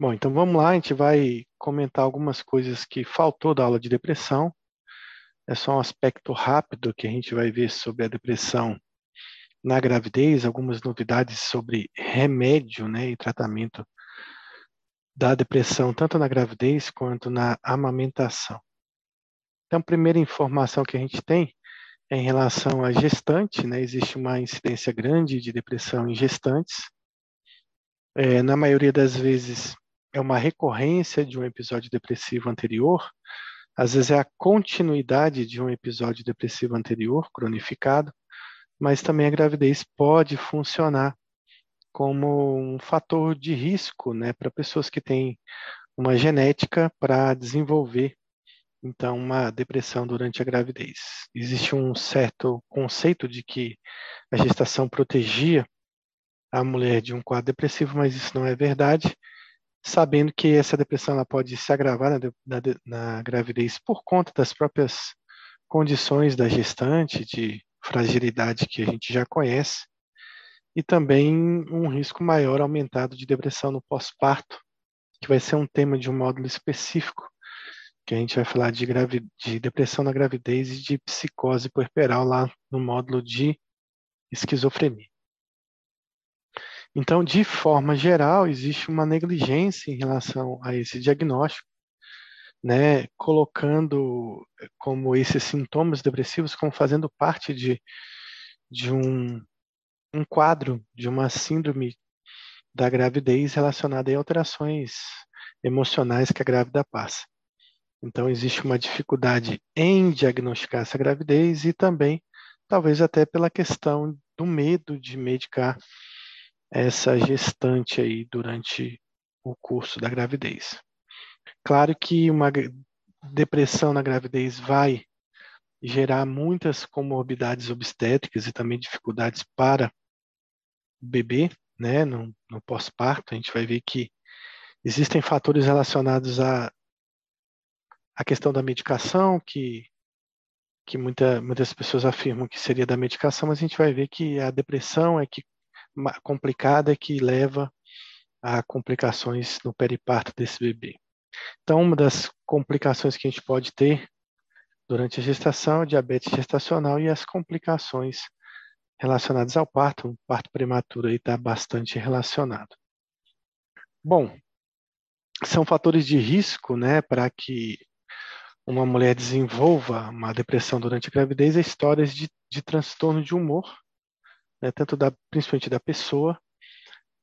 Bom, então vamos lá, a gente vai comentar algumas coisas que faltou da aula de depressão. É só um aspecto rápido que a gente vai ver sobre a depressão na gravidez, algumas novidades sobre remédio, né, e tratamento da depressão, tanto na gravidez quanto na amamentação. Então, a primeira informação que a gente tem é em relação à gestante, né, existe uma incidência grande de depressão em gestantes. Na maioria das vezes, é uma recorrência de um episódio depressivo anterior, às vezes é a continuidade de um episódio depressivo anterior, cronificado, mas também a gravidez pode funcionar como um fator de risco, né, para pessoas que têm uma genética para desenvolver, então, uma depressão durante a gravidez. Existe um certo conceito de que a gestação protegia a mulher de um quadro depressivo, mas isso não é verdade, sabendo que essa depressão ela pode se agravar na gravidez por conta das próprias condições da gestante, de fragilidade que a gente já conhece, e também um risco maior aumentado de depressão no pós-parto, que vai ser um tema de um módulo específico, que a gente vai falar de depressão na gravidez e de psicose puerperal lá no módulo de esquizofrenia. Então, de forma geral, existe uma negligência em relação a esse diagnóstico, né, colocando como esses sintomas depressivos como fazendo parte de um quadro, de uma síndrome da gravidez relacionada a alterações emocionais que a grávida passa. Então, existe uma dificuldade em diagnosticar essa gravidez e também, talvez até pela questão do medo de medicar essa gestante aí durante o curso da gravidez. Claro que uma depressão na gravidez vai gerar muitas comorbidades obstétricas e também dificuldades para o bebê, né? No pós-parto, a gente vai ver que existem fatores relacionados à questão da medicação, que muitas pessoas afirmam que seria da medicação, mas a gente vai ver que a depressão é que complicada que leva a complicações no periparto desse bebê. Então, uma das complicações que a gente pode ter durante a gestação, a diabetes gestacional e as complicações relacionadas ao parto, o parto prematuro aí está bastante relacionado. Bom, são fatores de risco, né, para que uma mulher desenvolva uma depressão durante a gravidez, é histórias de transtorno de humor, né, tanto principalmente da pessoa,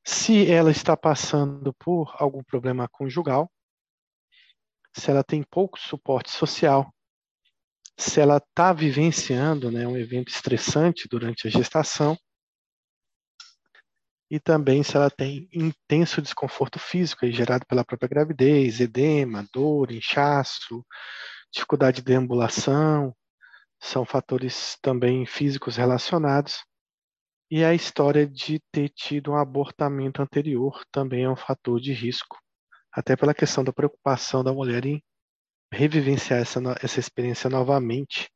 se ela está passando por algum problema conjugal, se ela tem pouco suporte social, se ela está vivenciando, né, um evento estressante durante a gestação, e também se ela tem intenso desconforto físico aí, gerado pela própria gravidez, edema, dor, inchaço, dificuldade de deambulação, são fatores também físicos relacionados. E a história de ter tido um abortamento anterior também é um fator de risco, até pela questão da preocupação da mulher em revivenciar essa experiência novamente,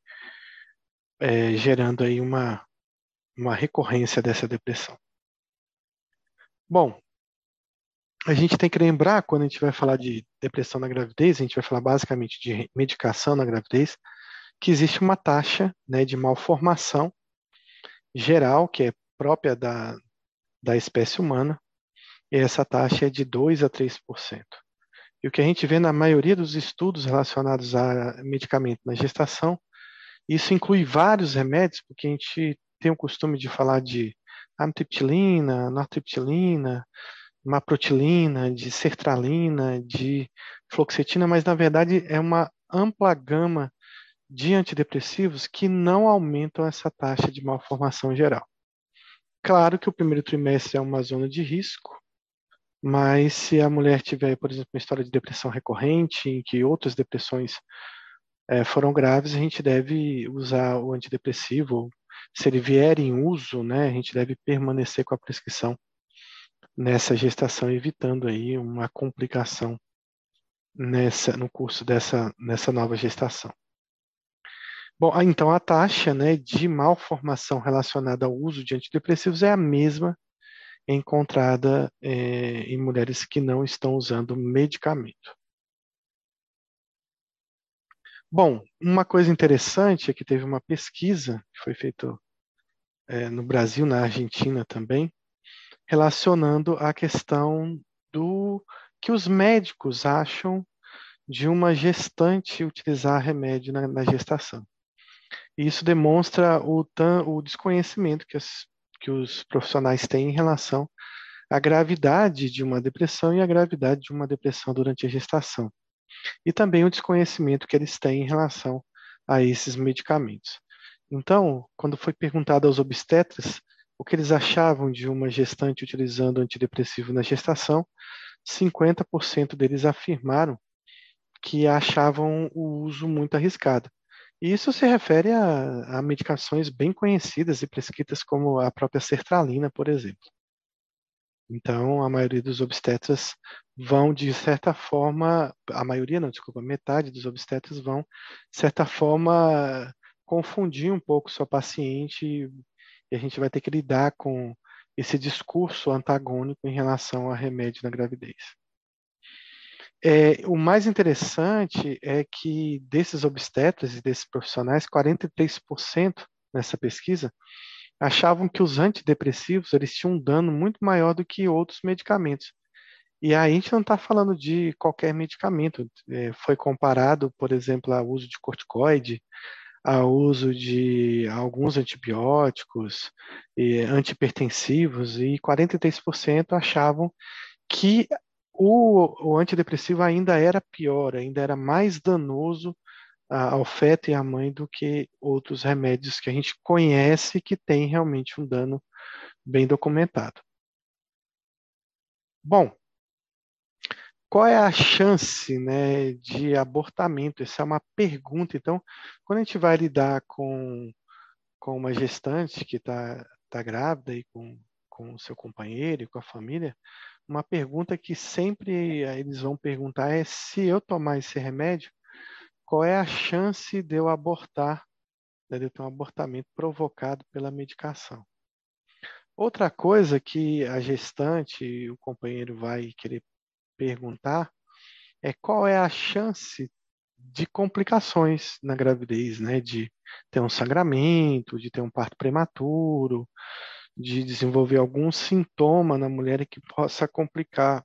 gerando aí uma recorrência dessa depressão. Bom, a gente tem que lembrar, quando a gente vai falar de depressão na gravidez, a gente vai falar basicamente de medicação na gravidez, que existe uma taxa, né, de malformação geral, que é própria da espécie humana, e essa taxa é de 2 a 3%. E o que a gente vê na maioria dos estudos relacionados a medicamento na gestação, isso inclui vários remédios, porque a gente tem o costume de falar de amitriptilina, nortriptilina, maprotilina, de sertralina, de fluoxetina, mas na verdade é uma ampla gama de antidepressivos que não aumentam essa taxa de malformação geral. Claro que o primeiro trimestre é uma zona de risco, mas se a mulher tiver, por exemplo, uma história de depressão recorrente, em que outras depressões foram graves, a gente deve usar o antidepressivo, se ele vier em uso, né, a gente deve permanecer com a prescrição nessa gestação, evitando aí uma complicação no curso nessa nova gestação. Bom, então a taxa, né, de malformação relacionada ao uso de antidepressivos é a mesma encontrada em mulheres que não estão usando medicamento. Bom, uma coisa interessante é que teve uma pesquisa que foi feita no Brasil, na Argentina também, relacionando a questão do que os médicos acham de uma gestante utilizar remédio na gestação. E isso demonstra o desconhecimento que os profissionais têm em relação à gravidade de uma depressão e à gravidade de uma depressão durante a gestação. E também o desconhecimento que eles têm em relação a esses medicamentos. Então, quando foi perguntado aos obstetras o que eles achavam de uma gestante utilizando antidepressivo na gestação, 50% deles afirmaram que achavam o uso muito arriscado. E isso se refere a medicações bem conhecidas e prescritas como a própria sertralina, por exemplo. Então, a maioria dos obstetras vão, de certa forma, a maioria não, desculpa, metade dos obstetras vão, de certa forma, confundir um pouco sua paciente e a gente vai ter que lidar com esse discurso antagônico em relação a remédio na gravidez. O mais interessante é que desses obstetras e desses profissionais, 43% nessa pesquisa, achavam que os antidepressivos eles tinham um dano muito maior do que outros medicamentos. E aí a gente não está falando de qualquer medicamento. Foi comparado, por exemplo, ao uso de corticoide, ao uso de alguns antibióticos, antihipertensivos, e 43% achavam que o antidepressivo ainda era pior, ainda era mais danoso ao feto e à mãe do que outros remédios que a gente conhece que tem realmente um dano bem documentado. Bom, qual é a chance, né, de abortamento? Essa é uma pergunta. Então, quando a gente vai lidar com uma gestante que tá grávida e com o seu companheiro e com a família, uma pergunta que sempre eles vão perguntar é: se eu tomar esse remédio, qual é a chance de eu abortar, de eu ter um abortamento provocado pela medicação? Outra coisa que a gestante e o companheiro vai querer perguntar é qual é a chance de complicações na gravidez, né? De ter um sangramento, de ter um parto prematuro, de desenvolver algum sintoma na mulher que possa complicar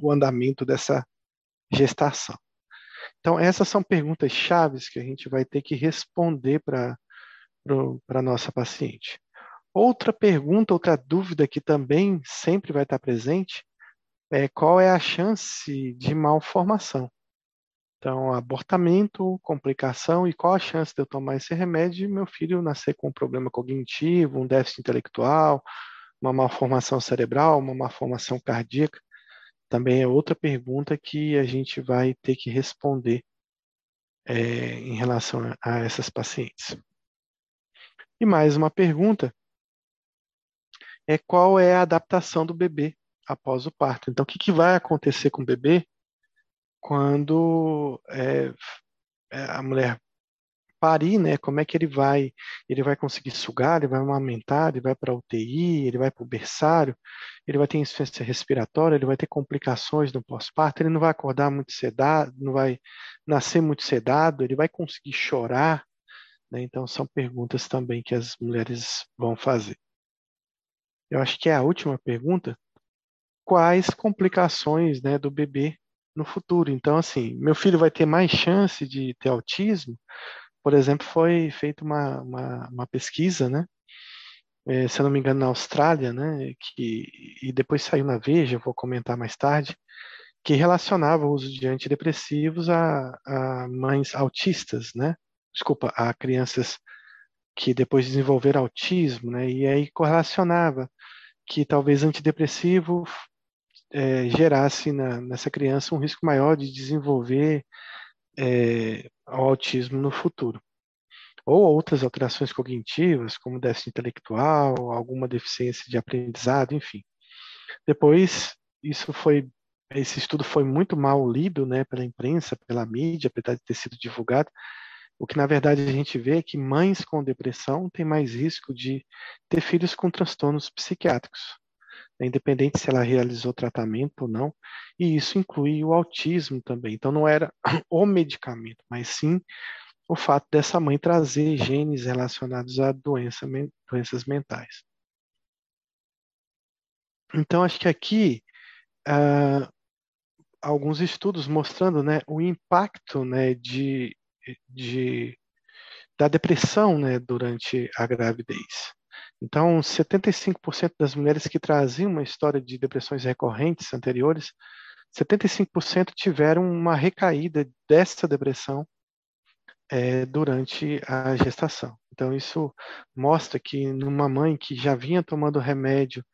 o andamento dessa gestação. Então, essas são perguntas chaves que a gente vai ter que responder para a nossa paciente. Outra pergunta, outra dúvida que também sempre vai estar presente é qual é a chance de malformação. Então, abortamento, complicação e qual a chance de eu tomar esse remédio e meu filho nascer com um problema cognitivo, um déficit intelectual, uma malformação cerebral, uma malformação cardíaca. Também é outra pergunta que a gente vai ter que responder em relação a essas pacientes. E mais uma pergunta é qual é a adaptação do bebê após o parto. Então, o que vai acontecer com o bebê quando a mulher parir, né? Como é que ele vai conseguir sugar, ele vai amamentar, ele vai para a UTI, ele vai para o berçário, ele vai ter insuficiência respiratória, ele vai ter complicações no pós-parto, ele não vai acordar muito sedado, não vai nascer muito sedado, ele vai conseguir chorar, né? Então são perguntas também que as mulheres vão fazer. Eu acho que é a última pergunta, quais complicações, né, do bebê no futuro? Então, assim, meu filho vai ter mais chance de ter autismo? Por exemplo, foi feita uma pesquisa, né? Se eu não me engano, na Austrália, né? E depois saiu na Veja, eu vou comentar mais tarde, que relacionava o uso de antidepressivos a mães autistas, né? Desculpa, a crianças que depois desenvolveram autismo, né? E aí correlacionava que talvez antidepressivo gerasse nessa criança um risco maior de desenvolver ao autismo no futuro. Ou outras alterações cognitivas, como déficit intelectual, alguma deficiência de aprendizado, enfim. Depois, esse estudo foi muito mal lido, né, pela imprensa, pela mídia, apesar de ter sido divulgado. O que, na verdade, a gente vê é que mães com depressão têm mais risco de ter filhos com transtornos psiquiátricos. independente se ela realizou tratamento ou não, e isso inclui o autismo também. Então, não era o medicamento, mas sim o fato dessa mãe trazer genes relacionados a doenças mentais. Então, acho que aqui, alguns estudos mostrando, né, o impacto, né, da depressão, né, durante a gravidez. Então, 75% das mulheres que traziam uma história de depressões recorrentes anteriores, 75% tiveram uma recaída dessa depressão durante a gestação. Então, isso mostra que numa mãe que já vinha tomando remédio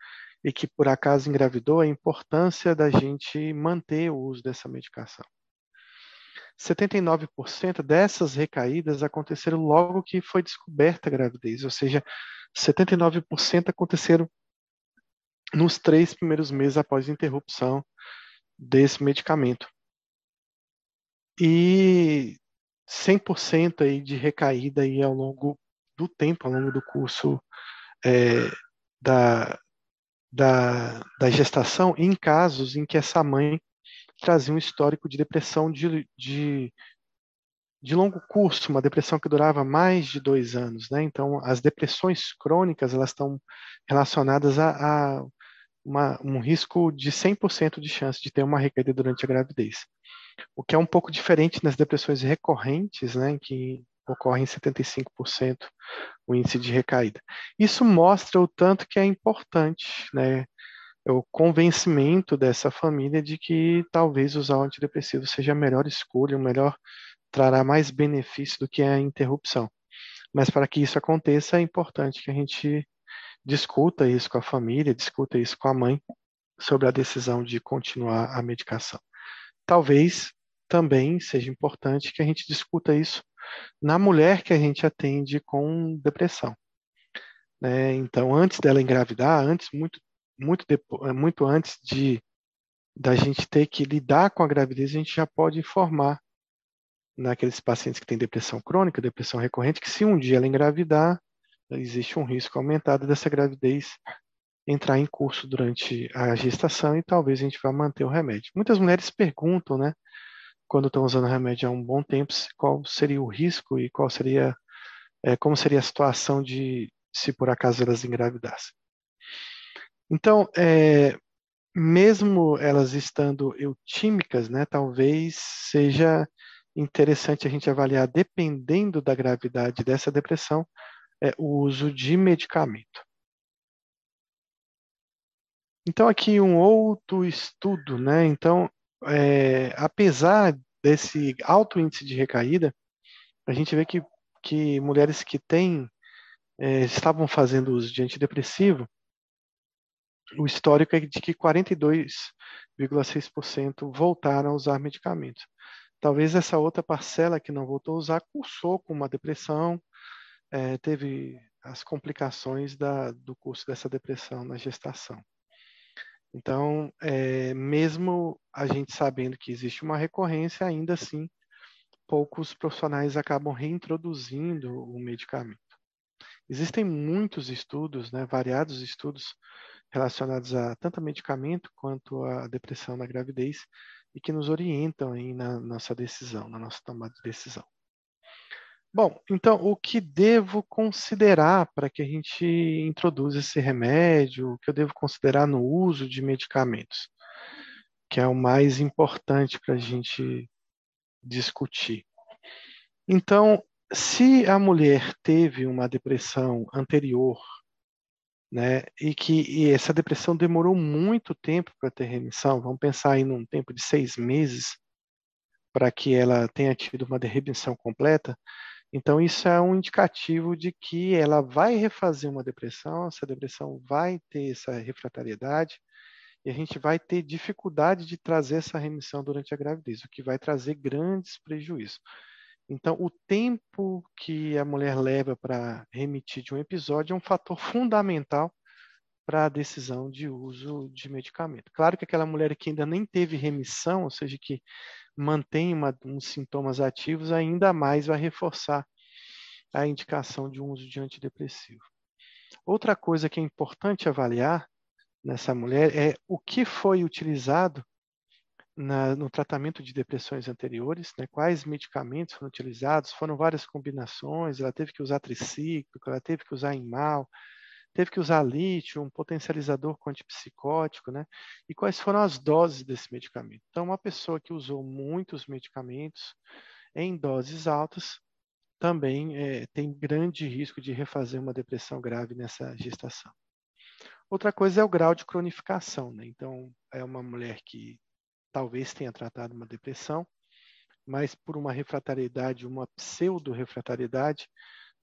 e que por acaso engravidou, a importância da gente manter o uso dessa medicação. 79% dessas recaídas aconteceram logo que foi descoberta a gravidez, ou seja, 79% aconteceram nos 3 primeiros meses após a interrupção desse medicamento. E 100% aí de recaída aí ao longo do tempo, ao longo do curso da gestação, em casos em que essa mãe trazia um histórico de depressão de longo curso, uma depressão que durava mais de 2 anos, né? Então, as depressões crônicas, elas estão relacionadas a um risco de 100% de chance de ter uma recaída durante a gravidez. O que é um pouco diferente nas depressões recorrentes, né, que ocorrem em 75% o índice de recaída. Isso mostra o tanto que é importante, né, o convencimento dessa família de que talvez usar o antidepressivo seja a melhor escolha, o melhor, trará mais benefício do que a interrupção. Mas para que isso aconteça, é importante que a gente discuta isso com a família, discuta isso com a mãe, sobre a decisão de continuar a medicação. Talvez também seja importante que a gente discuta isso na mulher que a gente atende com depressão, né? Então, antes dela engravidar, muito antes da gente ter que lidar com a gravidez, a gente já pode informar naqueles pacientes que têm depressão crônica, depressão recorrente, que se um dia ela engravidar, existe um risco aumentado dessa gravidez entrar em curso durante a gestação e talvez a gente vá manter o remédio. Muitas mulheres perguntam, né, quando estão usando o remédio há um bom tempo, qual seria o risco e como seria a situação de se por acaso elas engravidassem. Então, mesmo elas estando eutímicas, né, talvez seja interessante a gente avaliar, dependendo da gravidade dessa depressão, o uso de medicamento. Então, aqui um outro estudo, né? Então, apesar desse alto índice de recaída, a gente vê que mulheres que estavam fazendo uso de antidepressivo, o histórico é de que 42,6% voltaram a usar medicamentos. Talvez essa outra parcela que não voltou a usar cursou com uma depressão, teve as complicações do curso dessa depressão na gestação. Então, mesmo a gente sabendo que existe uma recorrência, ainda assim, poucos profissionais acabam reintroduzindo o medicamento. Existem muitos estudos, né, variados estudos relacionados a tanto a medicamento quanto a depressão na gravidez, e que nos orientam aí na nossa tomada de decisão. Bom, então, o que devo considerar para que a gente introduza esse remédio, o que eu devo considerar no uso de medicamentos, que é o mais importante para a gente discutir. Então, se a mulher teve uma depressão anterior, né, e essa depressão demorou muito tempo para ter remissão, vamos pensar em um tempo de 6 meses para que ela tenha tido uma remissão completa, então isso é um indicativo de que ela vai refazer uma depressão, essa depressão vai ter essa refratariedade, e a gente vai ter dificuldade de trazer essa remissão durante a gravidez, o que vai trazer grandes prejuízos. Então, o tempo que a mulher leva para remitir de um episódio é um fator fundamental para a decisão de uso de medicamento. Claro que aquela mulher que ainda nem teve remissão, ou seja, que mantém uns sintomas ativos, ainda mais vai reforçar a indicação de um uso de antidepressivo. Outra coisa que é importante avaliar nessa mulher é o que foi utilizado no tratamento de depressões anteriores, né? Quais medicamentos foram utilizados, foram várias combinações, ela teve que usar tricíclico, ela teve que usar imal, teve que usar lítio, um potencializador com antipsicótico, né? E quais foram as doses desse medicamento. Então, uma pessoa que usou muitos medicamentos em doses altas também tem grande risco de refazer uma depressão grave nessa gestação. Outra coisa é o grau de cronificação, né? Então, é uma mulher que talvez tenha tratado uma depressão, mas por uma refratariedade, uma pseudo-refratariedade,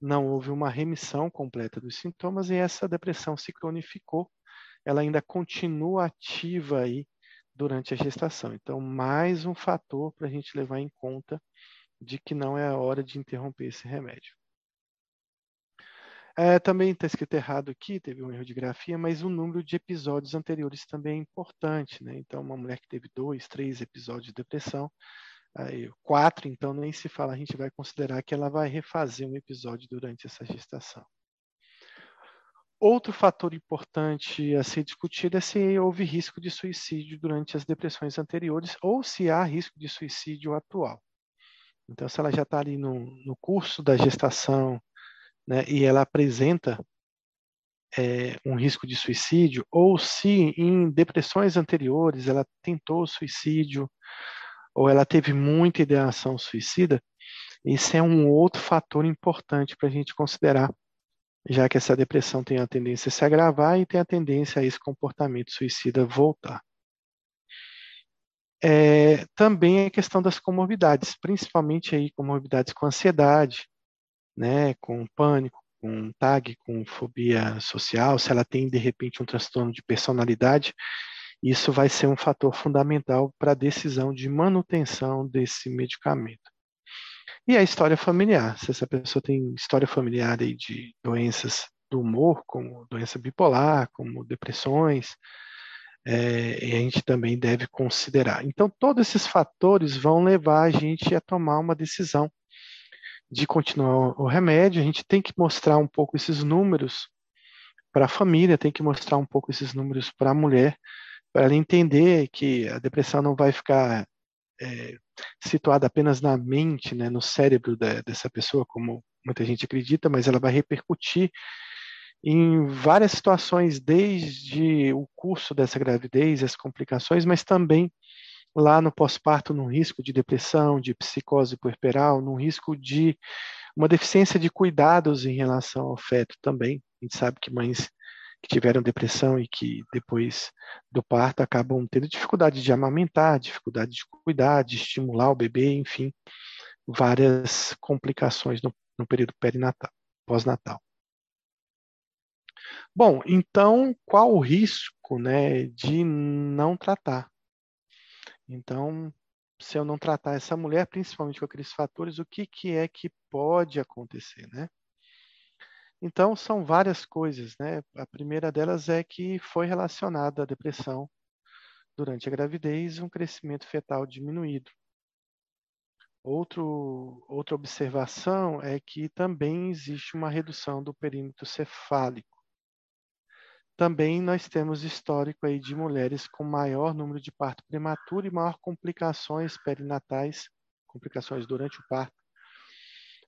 não houve uma remissão completa dos sintomas e essa depressão se cronificou. Ela ainda continua ativa aí durante a gestação. Então, mais um fator para a gente levar em conta de que não é a hora de interromper esse remédio. Também está escrito errado aqui, teve um erro de grafia, mas o número de episódios anteriores também é importante, né? Então, uma mulher que teve 2, 3 episódios de depressão, aí 4, então nem se fala, a gente vai considerar que ela vai refazer um episódio durante essa gestação. Outro fator importante a ser discutido é se houve risco de suicídio durante as depressões anteriores ou se há risco de suicídio atual. Então, se ela já está ali no curso da gestação, né, e ela apresenta um risco de suicídio, ou se em depressões anteriores ela tentou suicídio, ou ela teve muita ideação suicida, isso é um outro fator importante para a gente considerar, já que essa depressão tem a tendência a se agravar e tem a tendência a esse comportamento suicida voltar. Também a questão das comorbidades, principalmente aí comorbidades com ansiedade, né, com pânico, com TAG, com fobia social, se ela tem, de repente, um transtorno de personalidade, isso vai ser um fator fundamental para a decisão de manutenção desse medicamento. E a história familiar, se essa pessoa tem história familiar aí de doenças do humor, como doença bipolar, como depressões, e a gente também deve considerar. Então, todos esses fatores vão levar a gente a tomar uma decisão de continuar o remédio. A gente tem que mostrar um pouco esses números para a família, tem que mostrar um pouco esses números para a mulher, para ela entender que a depressão não vai ficar situada apenas na mente, né, no cérebro dessa pessoa, como muita gente acredita, mas ela vai repercutir em várias situações, desde o curso dessa gravidez, as complicações, mas também lá no pós-parto, no risco de depressão, de psicose puerperal, no risco de uma deficiência de cuidados em relação ao feto também. A gente sabe que mães que tiveram depressão e que depois do parto acabam tendo dificuldade de amamentar, dificuldade de cuidar, de estimular o bebê, enfim, várias complicações no período perinatal, pós-natal. Bom, então, qual o risco, né, de não tratar? Então, se eu não tratar essa mulher, principalmente com aqueles fatores, o que é que pode acontecer, né? Então, são várias coisas, né? A primeira delas é que foi relacionada à depressão durante a gravidez, um crescimento fetal diminuído. Outra observação é que também existe uma redução do perímetro cefálico. Também nós temos histórico aí de mulheres com maior número de parto prematuro e maior complicações perinatais, complicações durante o parto,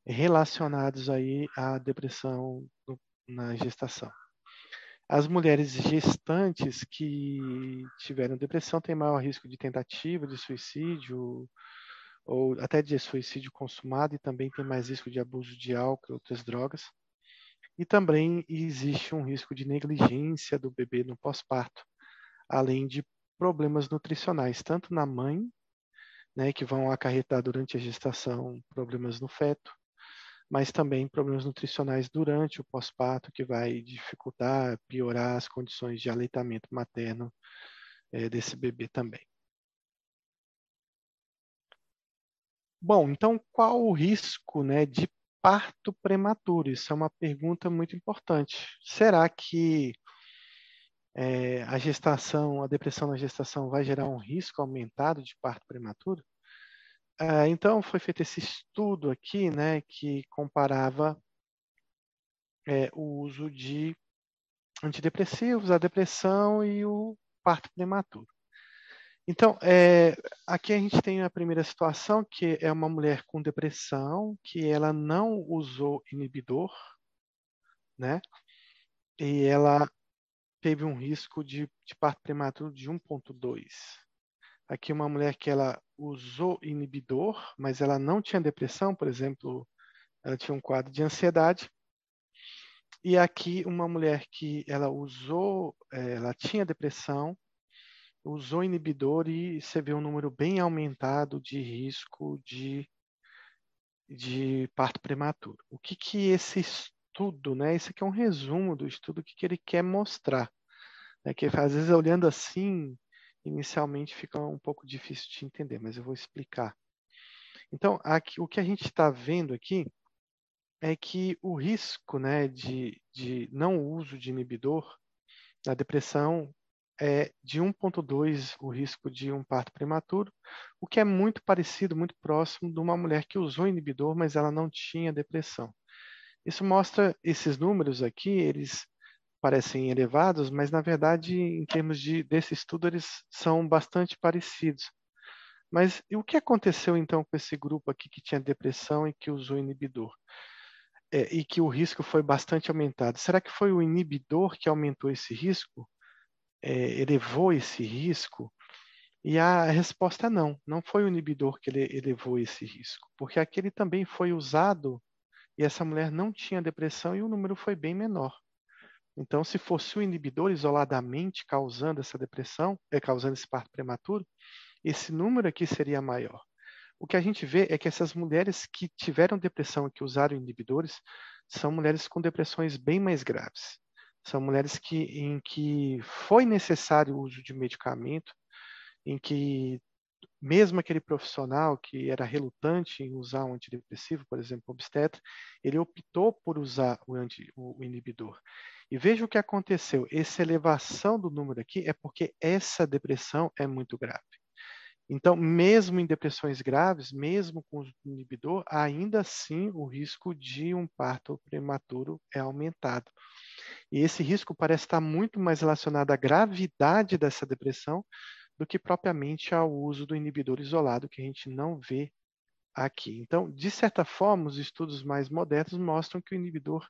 relacionados aí à depressão na gestação. As mulheres gestantes que tiveram depressão têm maior risco de tentativa de suicídio, ou até de suicídio consumado, e também tem mais risco de abuso de álcool e outras drogas. E também existe um risco de negligência do bebê no pós-parto, além de problemas nutricionais, tanto na mãe, né, que vão acarretar durante a gestação problemas no feto, mas também problemas nutricionais durante o pós-parto, que vai dificultar, piorar as condições de aleitamento materno desse bebê também. Bom, então qual o risco, né, de parto prematuro? Isso é uma pergunta muito importante. Será que a depressão na gestação vai gerar um risco aumentado de parto prematuro? Então, foi feito esse estudo aqui, né, que comparava o uso de antidepressivos, a depressão e o parto prematuro. Então, aqui a gente tem a primeira situação, que é uma mulher com depressão, que ela não usou inibidor, né? E ela teve um risco de parto prematuro de 1,2. Aqui uma mulher que ela usou inibidor, mas ela não tinha depressão, por exemplo, ela tinha um quadro de ansiedade. E aqui uma mulher que ela usou, ela tinha depressão, usou inibidor e você vê um número bem aumentado de risco de parto prematuro. O que que esse estudo, né? Esse aqui é um resumo do estudo que ele quer mostrar. Né? Que às vezes olhando assim, inicialmente fica um pouco difícil de entender, mas eu vou explicar. Então, aqui, o que a gente está vendo aqui é que o risco, né, de não uso de inibidor na depressão é de 1,2 o risco de um parto prematuro, o que é muito parecido, muito próximo de uma mulher que usou inibidor, mas ela não tinha depressão. Isso mostra, esses números aqui, eles parecem elevados, mas na verdade, em termos desse estudo, eles são bastante parecidos. Mas e o que aconteceu então com esse grupo aqui que tinha depressão e que usou inibidor? E que o risco foi bastante aumentado. Será que foi o inibidor que aumentou esse risco? Elevou esse risco? E a resposta é não. Não foi o inibidor que elevou esse risco, porque aquele também foi usado e essa mulher não tinha depressão e o número foi bem menor. Então, se fosse o inibidor isoladamente causando essa depressão, causando esse parto prematuro, esse número aqui seria maior. O que a gente vê é que essas mulheres que tiveram depressão e que usaram inibidores são mulheres com depressões bem mais graves. São mulheres em que foi necessário o uso de medicamento, em que mesmo aquele profissional que era relutante em usar um antidepressivo, por exemplo, obstetra, ele optou por usar o inibidor. E veja o que aconteceu. Essa elevação do número aqui é porque essa depressão é muito grave. Então, mesmo em depressões graves, mesmo com o inibidor, ainda assim o risco de um parto prematuro é aumentado. E esse risco parece estar muito mais relacionado à gravidade dessa depressão do que propriamente ao uso do inibidor isolado, que a gente não vê aqui. Então, de certa forma, os estudos mais modernos mostram que o inibidor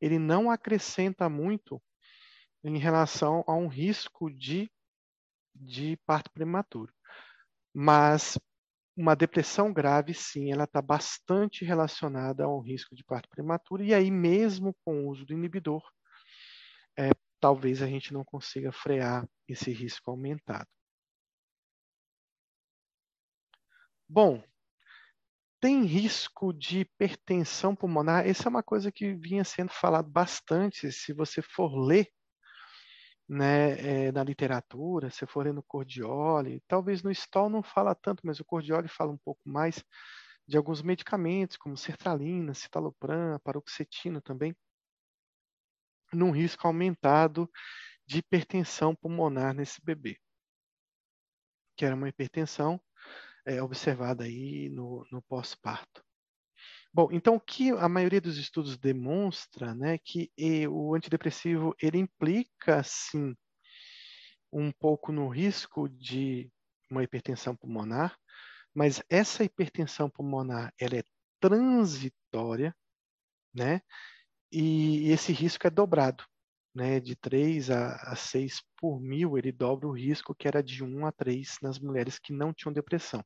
ele não acrescenta muito em relação a um risco de parto prematuro. Mas uma depressão grave, sim, ela está bastante relacionada ao risco de parto prematuro. E aí, mesmo com o uso do inibidor, talvez a gente não consiga frear esse risco aumentado. Bom, tem risco de hipertensão pulmonar? Essa é uma coisa que vinha sendo falado bastante, se você for ler, né, na literatura, se for no Cordioli, talvez no Stoll não fala tanto, mas o Cordioli fala um pouco mais de alguns medicamentos, como sertralina, citalopram, paroxetina também, num risco aumentado de hipertensão pulmonar nesse bebê, que era uma hipertensão observada aí no pós-parto. Bom, então o que a maioria dos estudos demonstra, né, que o antidepressivo ele implica, sim, um pouco no risco de uma hipertensão pulmonar, mas essa hipertensão pulmonar ela é transitória, né, e esse risco é dobrado, né, de 3 a 6 por mil, ele dobra o risco que era de 1 a 3 nas mulheres que não tinham depressão.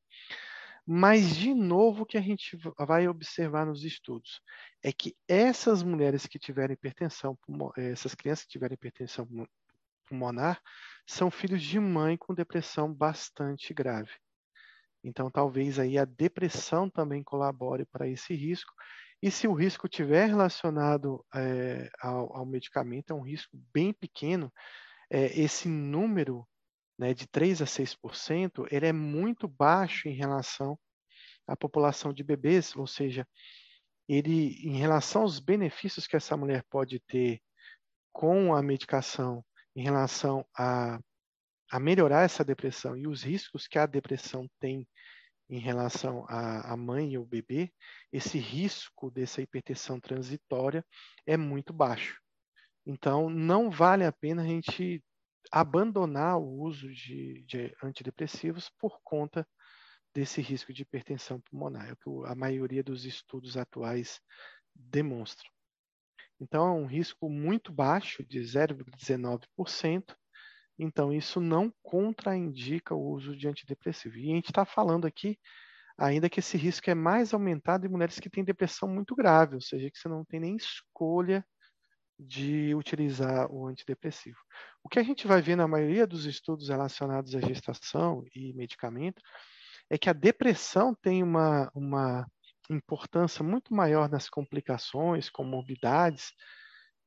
Mas, de novo, o que a gente vai observar nos estudos é que essas mulheres que tiveram hipertensão, essas crianças que tiveram hipertensão pulmonar, são filhos de mãe com depressão bastante grave. Então, talvez aí a depressão também colabore para esse risco. E se o risco estiver relacionado ao medicamento, é um risco bem pequeno, esse número, né, de 3 a 6%, ele é muito baixo em relação à população de bebês, ou seja, ele, em relação aos benefícios que essa mulher pode ter com a medicação, em relação a melhorar essa depressão e os riscos que a depressão tem em relação à mãe e ao bebê, esse risco dessa hipertensão transitória é muito baixo. Então, não vale a pena a gente abandonar o uso de antidepressivos por conta desse risco de hipertensão pulmonar, é o que a maioria dos estudos atuais demonstram. Então, é um risco muito baixo, de 0,19%, então isso não contraindica o uso de antidepressivo. E a gente está falando aqui, ainda que esse risco é mais aumentado em mulheres que têm depressão muito grave, ou seja, que você não tem nem escolha de utilizar o antidepressivo. O que a gente vai ver na maioria dos estudos relacionados à gestação e medicamento é que a depressão tem uma importância muito maior nas complicações, comorbidades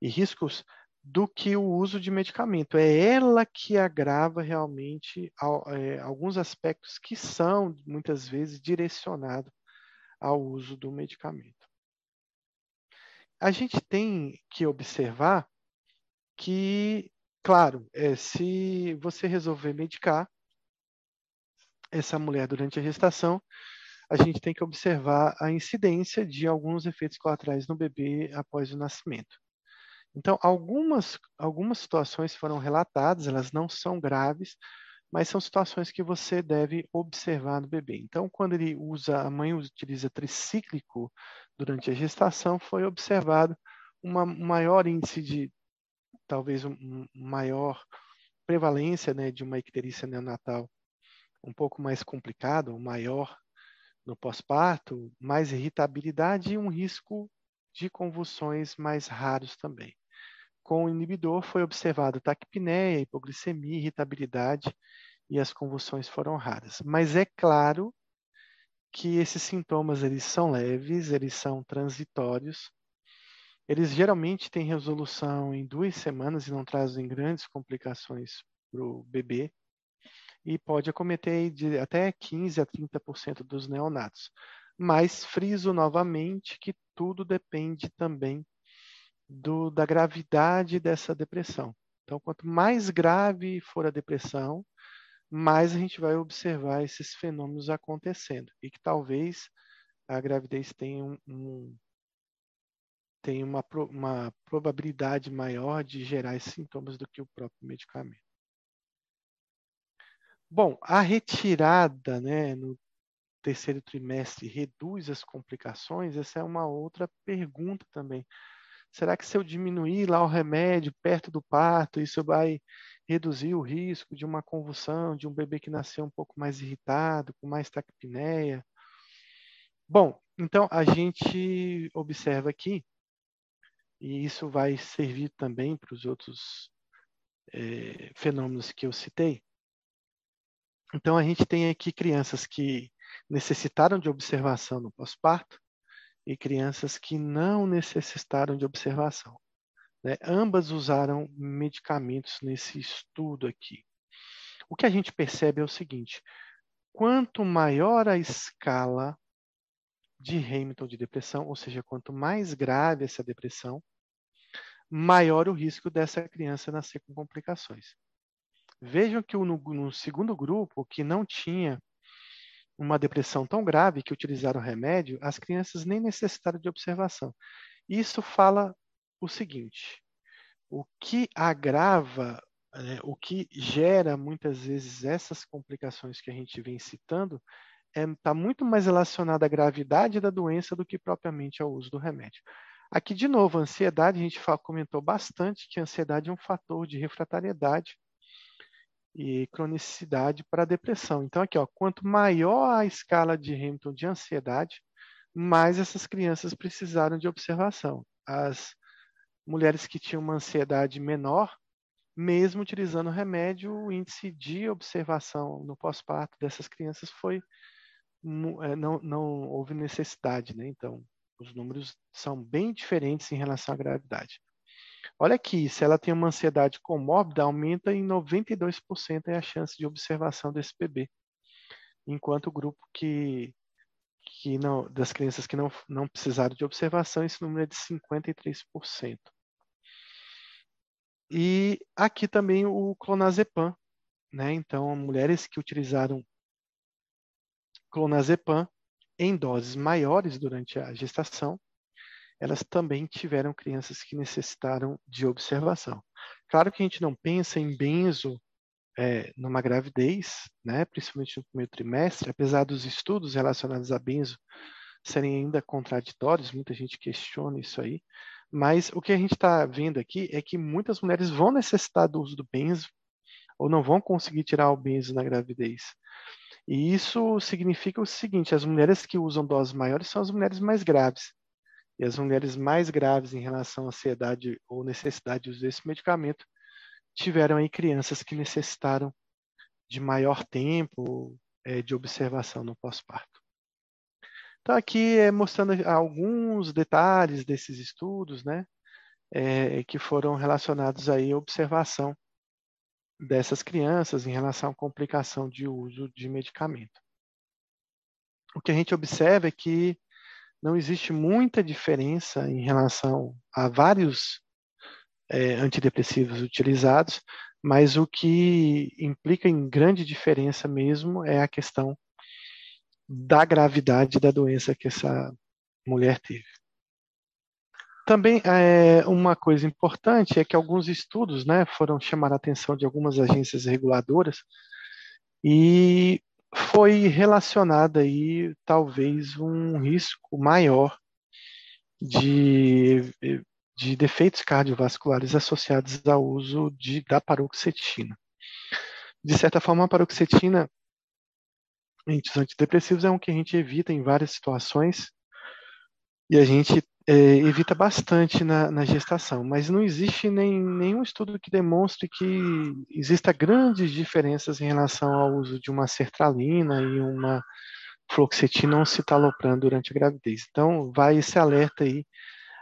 e riscos do que o uso de medicamento. É ela que agrava realmente alguns aspectos que são, muitas vezes, direcionados ao uso do medicamento. A gente tem que observar que, claro, se você resolver medicar essa mulher durante a gestação, a gente tem que observar a incidência de alguns efeitos colaterais no bebê após o nascimento. Então, algumas situações foram relatadas, elas não são graves, mas são situações que você deve observar no bebê. Então, quando a mãe utiliza tricíclico durante a gestação, foi observado uma maior prevalência, né, de uma icterícia neonatal um pouco mais complicada, ou maior no pós-parto, mais irritabilidade e um risco de convulsões mais raros também. Com o inibidor foi observado taquipneia, hipoglicemia, irritabilidade e as convulsões foram raras. Mas é claro que esses sintomas eles são leves, eles são transitórios, eles geralmente têm resolução em 2 semanas e não trazem grandes complicações para o bebê, e pode acometer de até 15% a 30% dos neonatos. Mas friso novamente que tudo depende também da gravidade dessa depressão. Então, quanto mais grave for a depressão, mais a gente vai observar esses fenômenos acontecendo. E que talvez a gravidez tenha uma probabilidade maior de gerar esses sintomas do que o próprio medicamento. Bom, a retirada, né, no terceiro trimestre reduz as complicações? Essa é uma outra pergunta também. Será que se eu diminuir lá o remédio perto do parto, isso vai reduzir o risco de uma convulsão, de um bebê que nasceu um pouco mais irritado, com mais taquipneia? Bom, então a gente observa aqui, e isso vai servir também para os outros fenômenos que eu citei. Então, a gente tem aqui crianças que necessitaram de observação no pós-parto e crianças que não necessitaram de observação, né? Ambas usaram medicamentos nesse estudo aqui. O que a gente percebe é o seguinte: quanto maior a escala de Hamilton de depressão, ou seja, quanto mais grave essa depressão, maior o risco dessa criança nascer com complicações. Vejam que no segundo grupo, que não tinha uma depressão tão grave, que utilizaram remédio, as crianças nem necessitaram de observação. Isso fala o seguinte: o que agrava, o que gera muitas vezes essas complicações que a gente vem citando, está muito mais relacionado à gravidade da doença do que propriamente ao uso do remédio. Aqui, de novo, a ansiedade, a gente comentou bastante que a ansiedade é um fator de refratariedade e cronicidade para a depressão. Então, aqui, ó, quanto maior a escala de Hamilton de ansiedade, mais essas crianças precisaram de observação. As mulheres que tinham uma ansiedade menor, mesmo utilizando remédio, o índice de observação no pós-parto dessas crianças não houve necessidade, né? Então, os números são bem diferentes em relação à gravidade. Olha aqui, se ela tem uma ansiedade comórbida, aumenta em 92% a chance de observação desse bebê. Enquanto o grupo das crianças que não precisaram de observação, esse número é de 53%. E aqui também o clonazepam, né? Então, mulheres que utilizaram clonazepam em doses maiores durante a gestação, elas também tiveram crianças que necessitaram de observação. Claro que a gente não pensa em benzo numa gravidez, né, principalmente no primeiro trimestre, apesar dos estudos relacionados a benzo serem ainda contraditórios, muita gente questiona isso aí, mas o que a gente está vendo aqui é que muitas mulheres vão necessitar do uso do benzo ou não vão conseguir tirar o benzo na gravidez. E isso significa o seguinte: as mulheres que usam doses maiores são as mulheres mais graves. E as mulheres mais graves em relação à ansiedade ou necessidade de usar esse medicamento tiveram aí crianças que necessitaram de maior tempo de observação no pós-parto. Então, aqui mostrando alguns detalhes desses estudos, né, que foram relacionados aí à observação dessas crianças em relação à complicação de uso de medicamento. O que a gente observa é que não existe muita diferença em relação a vários antidepressivos utilizados, mas o que implica em grande diferença mesmo é a questão da gravidade da doença que essa mulher teve. Também uma coisa importante é que alguns estudos, né, foram chamar a atenção de algumas agências reguladoras e foi relacionada aí talvez um risco maior de defeitos cardiovasculares associados ao uso da paroxetina. De certa forma, a paroxetina entre os antidepressivos é um que a gente evita em várias situações e a gente evita bastante na gestação, mas não existe nenhum estudo que demonstre que exista grandes diferenças em relação ao uso de uma sertralina e uma fluoxetina ou citalopram durante a gravidez. Então, vai esse alerta aí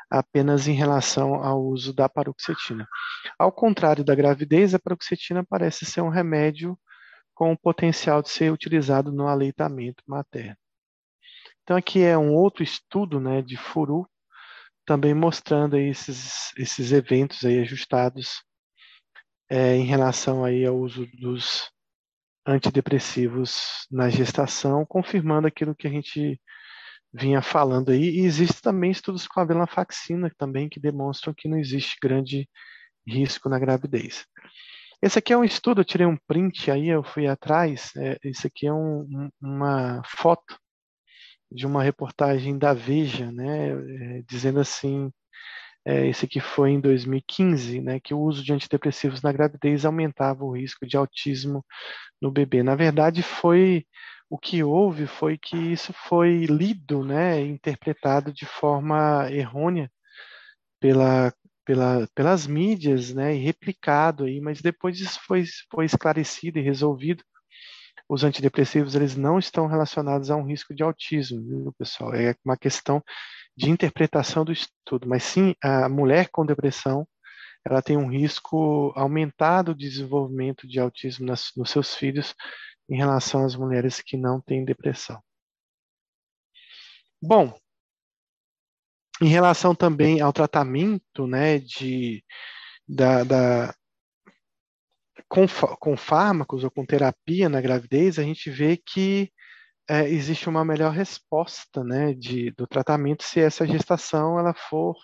apenas em relação ao uso da paroxetina. Ao contrário da gravidez, a paroxetina parece ser um remédio com o potencial de ser utilizado no aleitamento materno. Então, aqui é um outro estudo, né, de Furu, também mostrando aí esses eventos aí ajustados em relação aí ao uso dos antidepressivos na gestação, confirmando aquilo que a gente vinha falando aí. E existem também estudos com a venlafaxina também que demonstram que não existe grande risco na gravidez. Esse aqui é um estudo, eu tirei um print aí, eu fui atrás, esse aqui é uma foto de uma reportagem da Veja, né, dizendo assim, esse aqui foi em 2015, né, que o uso de antidepressivos na gravidez aumentava o risco de autismo no bebê. Na verdade, o que houve foi que isso foi lido, né, interpretado de forma errônea pelas mídias, né, e replicado aí, mas depois isso foi esclarecido e resolvido. Os antidepressivos, eles não estão relacionados a um risco de autismo, viu, pessoal? É uma questão de interpretação do estudo. Mas sim, a mulher com depressão, ela tem um risco aumentado de desenvolvimento de autismo nos seus filhos em relação às mulheres que não têm depressão. Bom, em relação também ao tratamento, né, com fármacos ou com terapia na gravidez, a gente vê que existe uma melhor resposta, né, do tratamento se essa gestação ela for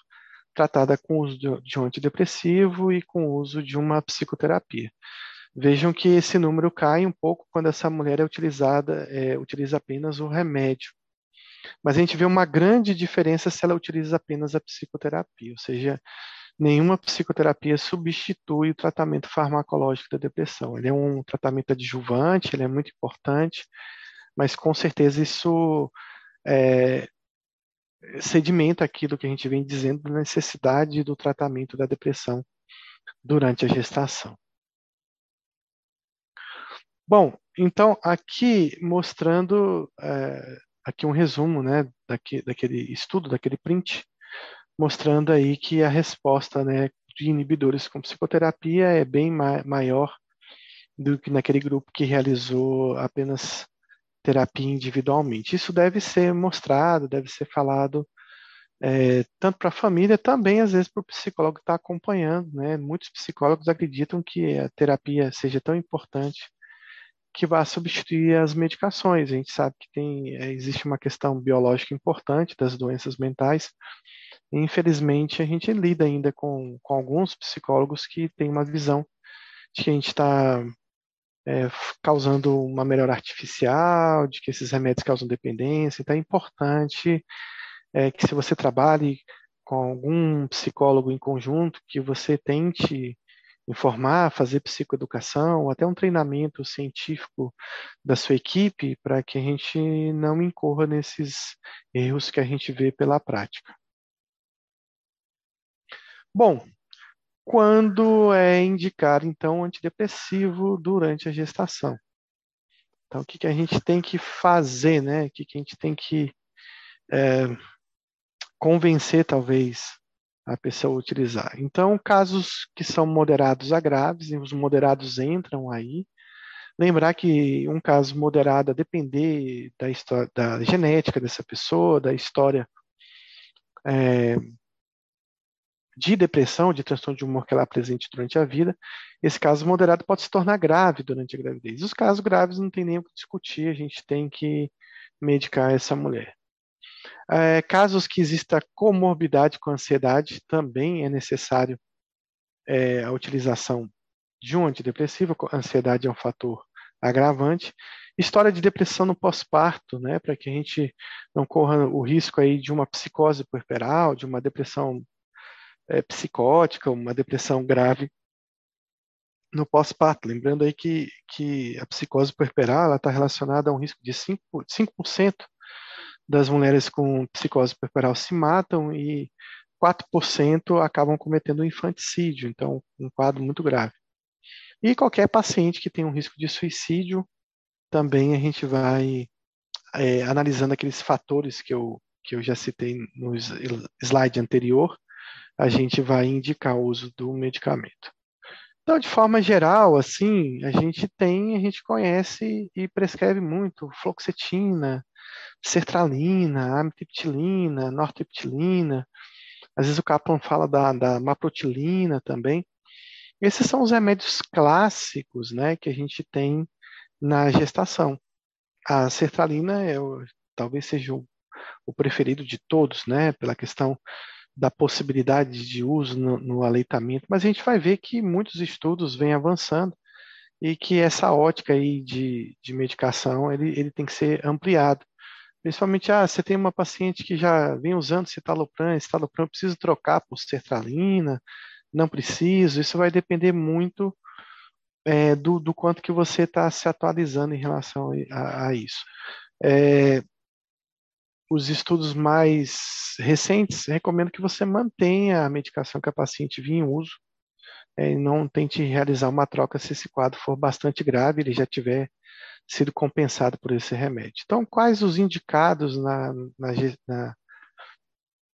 tratada com o uso de um antidepressivo e com o uso de uma psicoterapia. Vejam que esse número cai um pouco quando essa mulher utiliza apenas o remédio. Mas a gente vê uma grande diferença se ela utiliza apenas a psicoterapia, ou seja, nenhuma psicoterapia substitui o tratamento farmacológico da depressão. Ele é um tratamento adjuvante, ele é muito importante, mas com certeza isso sedimenta aquilo que a gente vem dizendo da necessidade do tratamento da depressão durante a gestação. Bom, então aqui mostrando aqui um resumo, né, daquele estudo, daquele print, mostrando aí que a resposta, né, de inibidores com psicoterapia é bem maior do que naquele grupo que realizou apenas terapia individualmente. Isso deve ser mostrado, deve ser falado tanto para a família, também às vezes para o psicólogo que está acompanhando, né? Muitos psicólogos acreditam que a terapia seja tão importante que vá substituir as medicações. A gente sabe que existe uma questão biológica importante das doenças mentais, Infelizmente, a gente lida ainda com alguns psicólogos que têm uma visão de que a gente está causando uma melhora artificial, de que esses remédios causam dependência. Então, é importante que se você trabalhe com algum psicólogo em conjunto, que você tente informar, fazer psicoeducação, ou até um treinamento científico da sua equipe, para que a gente não incorra nesses erros que a gente vê pela prática. Bom, quando é indicar, então, antidepressivo durante a gestação? Então, o que, que a gente tem que fazer, né? O que, que a gente tem que convencer, talvez, a pessoa a utilizar? Então, casos que são moderados a graves, e os moderados entram aí. Lembrar que um caso moderado, a depender da genética dessa pessoa, da história de depressão, de transtorno de humor que ela apresente durante a vida, esse caso moderado pode se tornar grave durante a gravidez. Os casos graves não tem nem o que discutir, a gente tem que medicar essa mulher. Casos que exista comorbidade com ansiedade, também é necessário a utilização de um antidepressivo. A ansiedade é um fator agravante. História de depressão no pós-parto, né, para que a gente não corra o risco aí de uma psicose puerperal, de uma depressão psicótica, uma depressão grave no pós-parto. Lembrando aí que a psicose puerperal está relacionada a um risco de 5% das mulheres com psicose puerperal se matam e 4% acabam cometendo infanticídio, então um quadro muito grave. E qualquer paciente que tem um risco de suicídio, também a gente vai analisando aqueles fatores que eu já citei no slide anterior, a gente vai indicar o uso do medicamento. Então, de forma geral, assim, a gente conhece e prescreve muito fluoxetina, sertralina, amitriptilina, nortriptilina. Às vezes o Kaplan fala da maprotilina também. Esses são os remédios clássicos, né, que a gente tem na gestação. A sertralina talvez seja o preferido de todos, né, pela questão da possibilidade de uso no aleitamento, mas a gente vai ver que muitos estudos vêm avançando e que essa ótica aí de medicação, ele tem que ser ampliado. Principalmente, você tem uma paciente que já vem usando citalopram, eu preciso trocar por sertralina, não preciso. Isso vai depender muito do quanto que você está se atualizando em relação a isso. Os estudos mais recentes recomendam que você mantenha a medicação que a paciente vinha em uso, e não tente realizar uma troca se esse quadro for bastante grave, ele já tiver sido compensado por esse remédio. Então, quais os indicados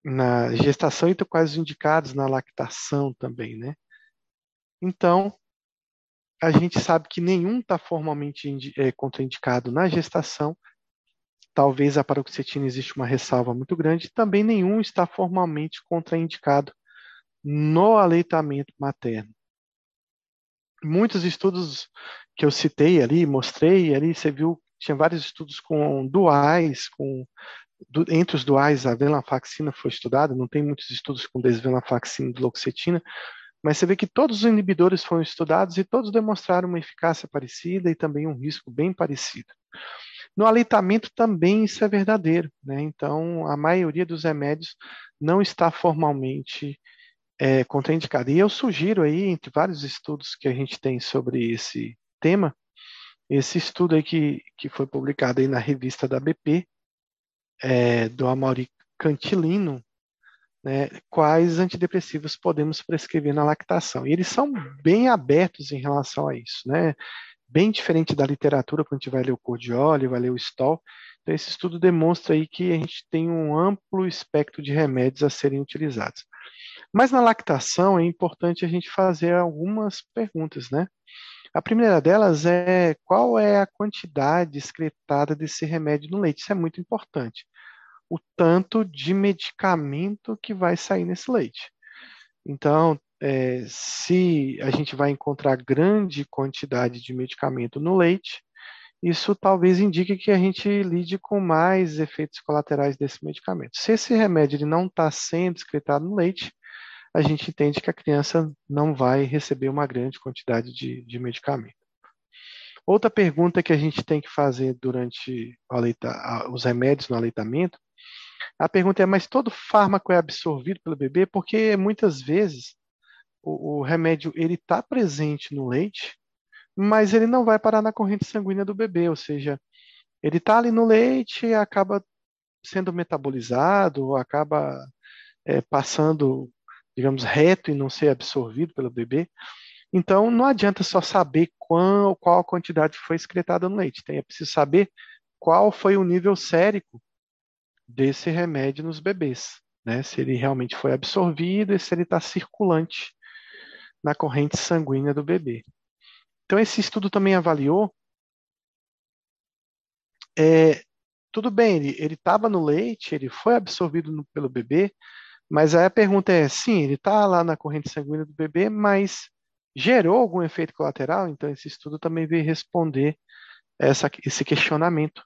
na gestação e quais os indicados na lactação também, né? Então, a gente sabe que nenhum está formalmente contraindicado na gestação. Talvez a paroxetina existe uma ressalva muito grande. Também nenhum está formalmente contraindicado no aleitamento materno. Muitos estudos que eu citei ali, mostrei ali, você viu, tinha vários estudos com duais, entre os duais a venlafaxina foi estudada, não tem muitos estudos com desvenlafaxina e duloxetina, mas você vê que todos os inibidores foram estudados e todos demonstraram uma eficácia parecida e também um risco bem parecido. No aleitamento também isso é verdadeiro, né? Então, a maioria dos remédios não está formalmente contraindicada. E eu sugiro aí, entre vários estudos que a gente tem sobre esse tema, esse estudo aí que foi publicado aí na revista da BP, do Amaury Cantilino, né, quais antidepressivos podemos prescrever na lactação. E eles são bem abertos em relação a isso, né? Bem diferente da literatura, quando a gente vai ler o Cordioli, vai ler o Stoll. Então, esse estudo demonstra aí que a gente tem um amplo espectro de remédios a serem utilizados. Mas na lactação é importante a gente fazer algumas perguntas, né? A primeira delas é qual é a quantidade excretada desse remédio no leite. Isso é muito importante. O tanto de medicamento que vai sair nesse leite. Então, se a gente vai encontrar grande quantidade de medicamento no leite, isso talvez indique que a gente lide com mais efeitos colaterais desse medicamento. Se esse remédio ele não está sendo excretado no leite, a gente entende que a criança não vai receber uma grande quantidade de medicamento. Outra pergunta que a gente tem que fazer durante os remédios no aleitamento, a pergunta é, mas todo fármaco é absorvido pelo bebê? Porque muitas vezes o remédio está presente no leite, mas ele não vai parar na corrente sanguínea do bebê, ou seja, ele está ali no leite e acaba sendo metabolizado, acaba passando, digamos, reto e não ser absorvido pelo bebê. Então, não adianta só saber qual a quantidade foi excretada no leite. É preciso saber qual foi o nível sérico desse remédio nos bebês, né? Se ele realmente foi absorvido e se ele está circulante na corrente sanguínea do bebê. Então, esse estudo também avaliou. Tudo bem, ele estava no leite, ele foi absorvido pelo bebê, mas aí a pergunta é, sim, ele está lá na corrente sanguínea do bebê, mas gerou algum efeito colateral? Então, esse estudo também veio responder esse questionamento,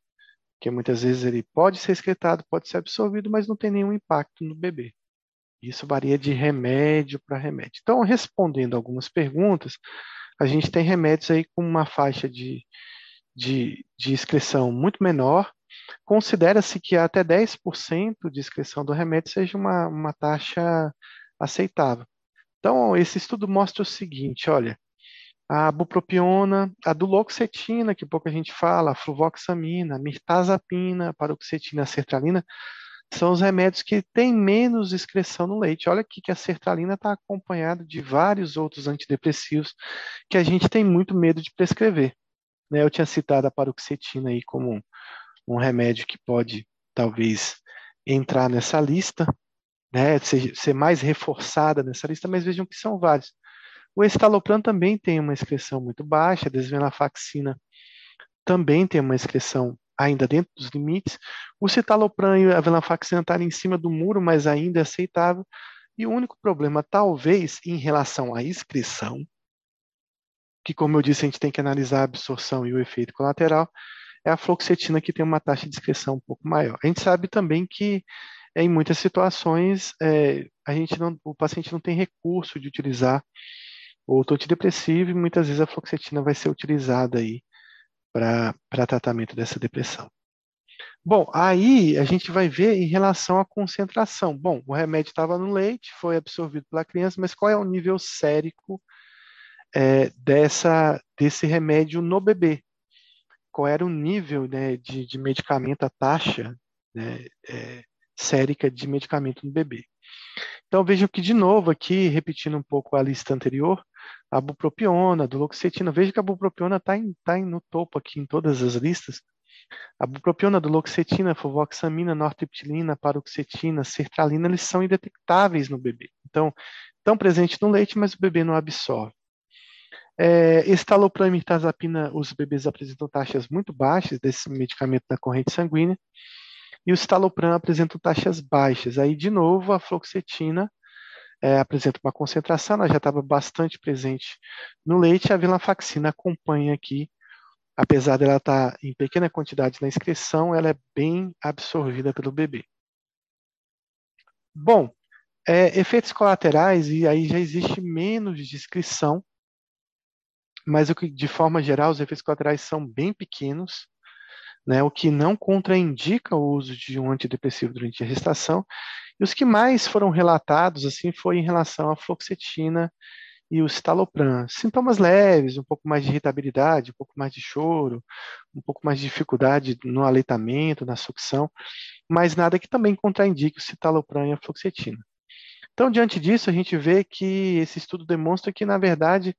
que muitas vezes ele pode ser excretado, pode ser absorvido, mas não tem nenhum impacto no bebê. Isso varia de remédio para remédio. Então, respondendo algumas perguntas, a gente tem remédios aí com uma faixa de excreção muito menor. Considera-se que até 10% de excreção do remédio seja uma taxa aceitável. Então, esse estudo mostra o seguinte, olha, a bupropiona, a duloxetina, que pouca gente fala, a fluvoxamina, a mirtazapina, a paroxetina, a sertralina, são os remédios que têm menos excreção no leite. Olha aqui que a sertralina está acompanhada de vários outros antidepressivos que a gente tem muito medo de prescrever, né? Eu tinha citado a paroxetina aí como um remédio que pode, talvez, entrar nessa lista, né, ser mais reforçada nessa lista, mas vejam que são vários. O escitalopram também tem uma excreção muito baixa, a desvenlafaxina também tem uma excreção ainda dentro dos limites, o citalopram e a venlafaxina estão em cima do muro, mas ainda é aceitável, e o único problema, talvez, em relação à excreção, que como eu disse, a gente tem que analisar a absorção e o efeito colateral, é a fluoxetina, que tem uma taxa de excreção um pouco maior. A gente sabe também que em muitas situações, o paciente não tem recurso de utilizar outro antidepressivo e muitas vezes a fluoxetina vai ser utilizada aí para tratamento dessa depressão. Bom, aí a gente vai ver em relação à concentração. Bom, o remédio estava no leite, foi absorvido pela criança, mas qual é o nível sérico desse remédio no bebê? Qual era o nível, né, de medicamento, a taxa, né, sérica de medicamento no bebê. Então, vejam que, de novo, aqui, repetindo um pouco a lista anterior, a bupropiona, a duloxetina, veja que a bupropiona está no topo aqui em todas as listas. A bupropiona, a duloxetina, a fluvoxamina, a nortriptilina, a paroxetina, a sertralina, eles são indetectáveis no bebê. Então, estão presentes no leite, mas o bebê não absorve. Escitalopram e mirtazapina, os bebês apresentam taxas muito baixas desse medicamento na corrente sanguínea. E o escitalopram apresenta taxas baixas. Aí, de novo, a fluoxetina apresenta uma concentração, ela já estava bastante presente no leite, a venlafaxina acompanha aqui, apesar dela estar em pequena quantidade na excreção, ela é bem absorvida pelo bebê. Bom, efeitos colaterais, e aí já existe menos descrição, mas de forma geral os efeitos colaterais são bem pequenos, né, o que não contraindica o uso de um antidepressivo durante a gestação. E os que mais foram relatados assim, foi em relação à fluoxetina e o escitalopram. Sintomas leves, um pouco mais de irritabilidade, um pouco mais de choro, um pouco mais de dificuldade no aleitamento, na sucção, mas nada que também contraindique o escitalopram e a fluoxetina. Então, diante disso, a gente vê que esse estudo demonstra que, na verdade,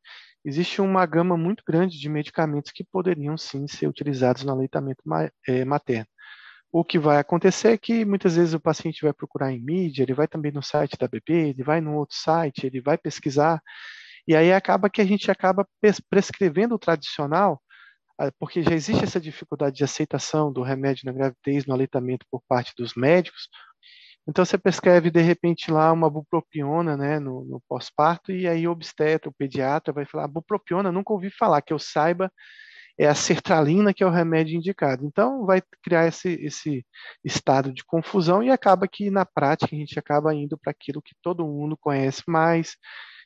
existe uma gama muito grande de medicamentos que poderiam, sim, ser utilizados no aleitamento materno. O que vai acontecer é que, muitas vezes, o paciente vai procurar em mídia, ele vai também no site da BP, ele vai num outro site, ele vai pesquisar, e aí acaba que a gente acaba prescrevendo o tradicional, porque já existe essa dificuldade de aceitação do remédio na gravidez, no aleitamento por parte dos médicos. Então, você prescreve, de repente, lá uma bupropiona, né, no pós-parto, e aí o obstetra, o pediatra vai falar, bupropiona, nunca ouvi falar, que eu saiba, é a sertralina que é o remédio indicado. Então, vai criar esse estado de confusão e acaba que, na prática, a gente acaba indo para aquilo que todo mundo conhece mais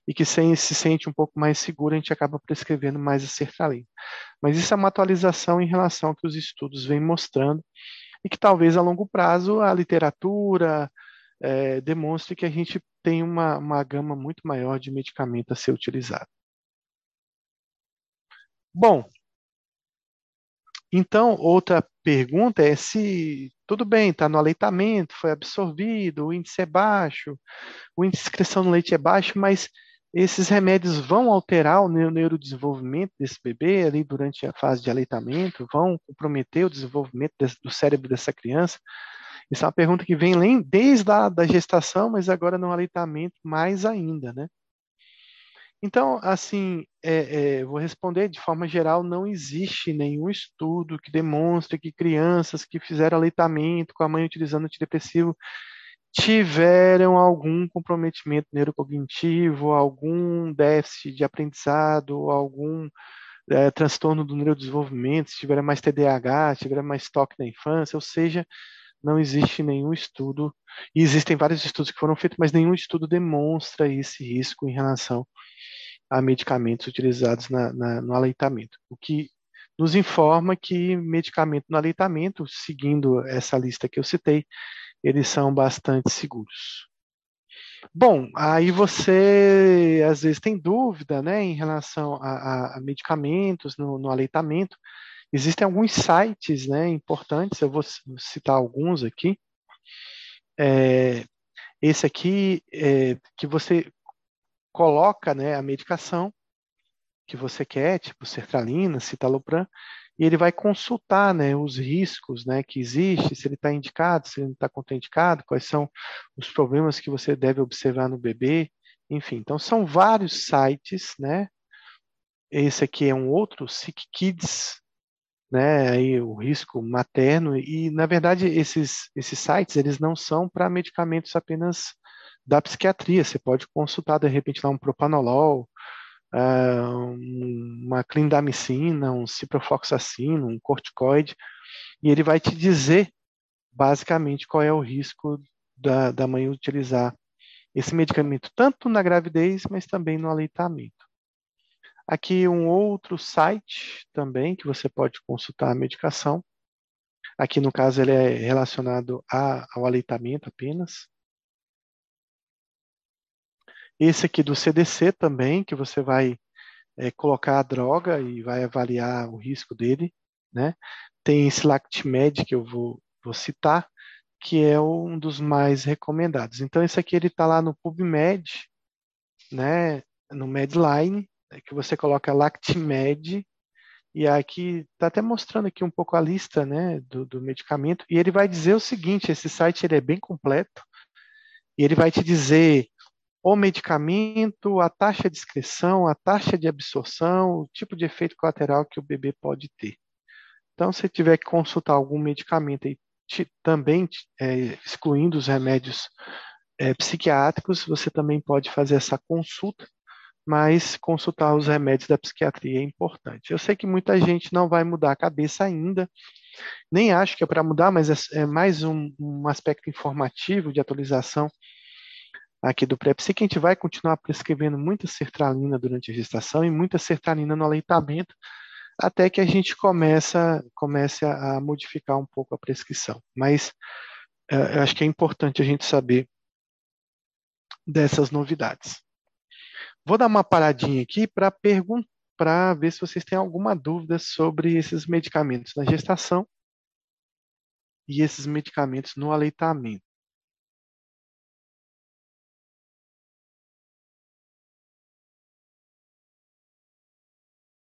e que se sente um pouco mais seguro, a gente acaba prescrevendo mais a sertralina. Mas isso é uma atualização em relação ao que os estudos vêm mostrando e que talvez a longo prazo a literatura demonstre que a gente tem uma gama muito maior de medicamento a ser utilizado. Bom, então outra pergunta é se tudo bem, está no aleitamento, foi absorvido, o índice é baixo, o índice de excreção no leite é baixo, mas esses remédios vão alterar o neurodesenvolvimento desse bebê ali durante a fase de aleitamento, vão comprometer o desenvolvimento do cérebro dessa criança? Essa é uma pergunta que vem desde a gestação, mas agora no aleitamento mais ainda, né? Então, assim, vou responder de forma geral, não existe nenhum estudo que demonstre que crianças que fizeram aleitamento com a mãe utilizando antidepressivo tiveram algum comprometimento neurocognitivo, algum déficit de aprendizado, algum transtorno do neurodesenvolvimento, se tiveram mais TDAH, se tiveram mais TOC na infância, ou seja, não existe nenhum estudo, e existem vários estudos que foram feitos, mas nenhum estudo demonstra esse risco em relação a medicamentos utilizados no aleitamento. O que nos informa que medicamento no aleitamento, seguindo essa lista que eu citei, eles são bastante seguros. Bom, aí você às vezes tem dúvida, né, em relação a medicamentos no aleitamento. Existem alguns sites, né, importantes, eu vou citar alguns aqui. Esse aqui, que você coloca, né, a medicação que você quer, tipo sertralina, citalopram, e ele vai consultar, né, os riscos, né, que existe, se ele está indicado, se ele não está contraindicado, quais são os problemas que você deve observar no bebê, enfim. Então, são vários sites, né? Esse aqui é um outro, Sick Kids, né, aí o risco materno, e na verdade esses sites, eles não são para medicamentos apenas da psiquiatria, você pode consultar de repente lá um propanolol, uma clindamicina, um ciprofloxacino, um corticoide, e ele vai te dizer basicamente qual é o risco da mãe utilizar esse medicamento, tanto na gravidez, mas também no aleitamento. Aqui um outro site também, que você pode consultar a medicação. Aqui, no caso, ele é relacionado ao aleitamento apenas. Esse aqui do CDC também, que você vai colocar a droga e vai avaliar o risco dele, né? Tem esse LactMed, que eu vou citar, que é um dos mais recomendados. Então, esse aqui ele está lá no PubMed, né? No Medline, que você coloca LactMed, e aqui está até mostrando aqui um pouco a lista, né, do medicamento, e ele vai dizer o seguinte, esse site ele é bem completo, e ele vai te dizer o medicamento, a taxa de excreção, a taxa de absorção, o tipo de efeito colateral que o bebê pode ter. Então, se tiver que consultar algum medicamento, e também excluindo os remédios psiquiátricos, você também pode fazer essa consulta, mas consultar os remédios da psiquiatria é importante. Eu sei que muita gente não vai mudar a cabeça ainda, nem acho que é para mudar, mas é mais um aspecto informativo de atualização aqui do PrEP-SIC, que a gente vai continuar prescrevendo muita sertralina durante a gestação e muita sertralina no aleitamento, até que a gente comece a modificar um pouco a prescrição. Mas eu acho que é importante a gente saber dessas novidades. Vou dar uma paradinha aqui para perguntar, para ver se vocês têm alguma dúvida sobre esses medicamentos na gestação e esses medicamentos no aleitamento.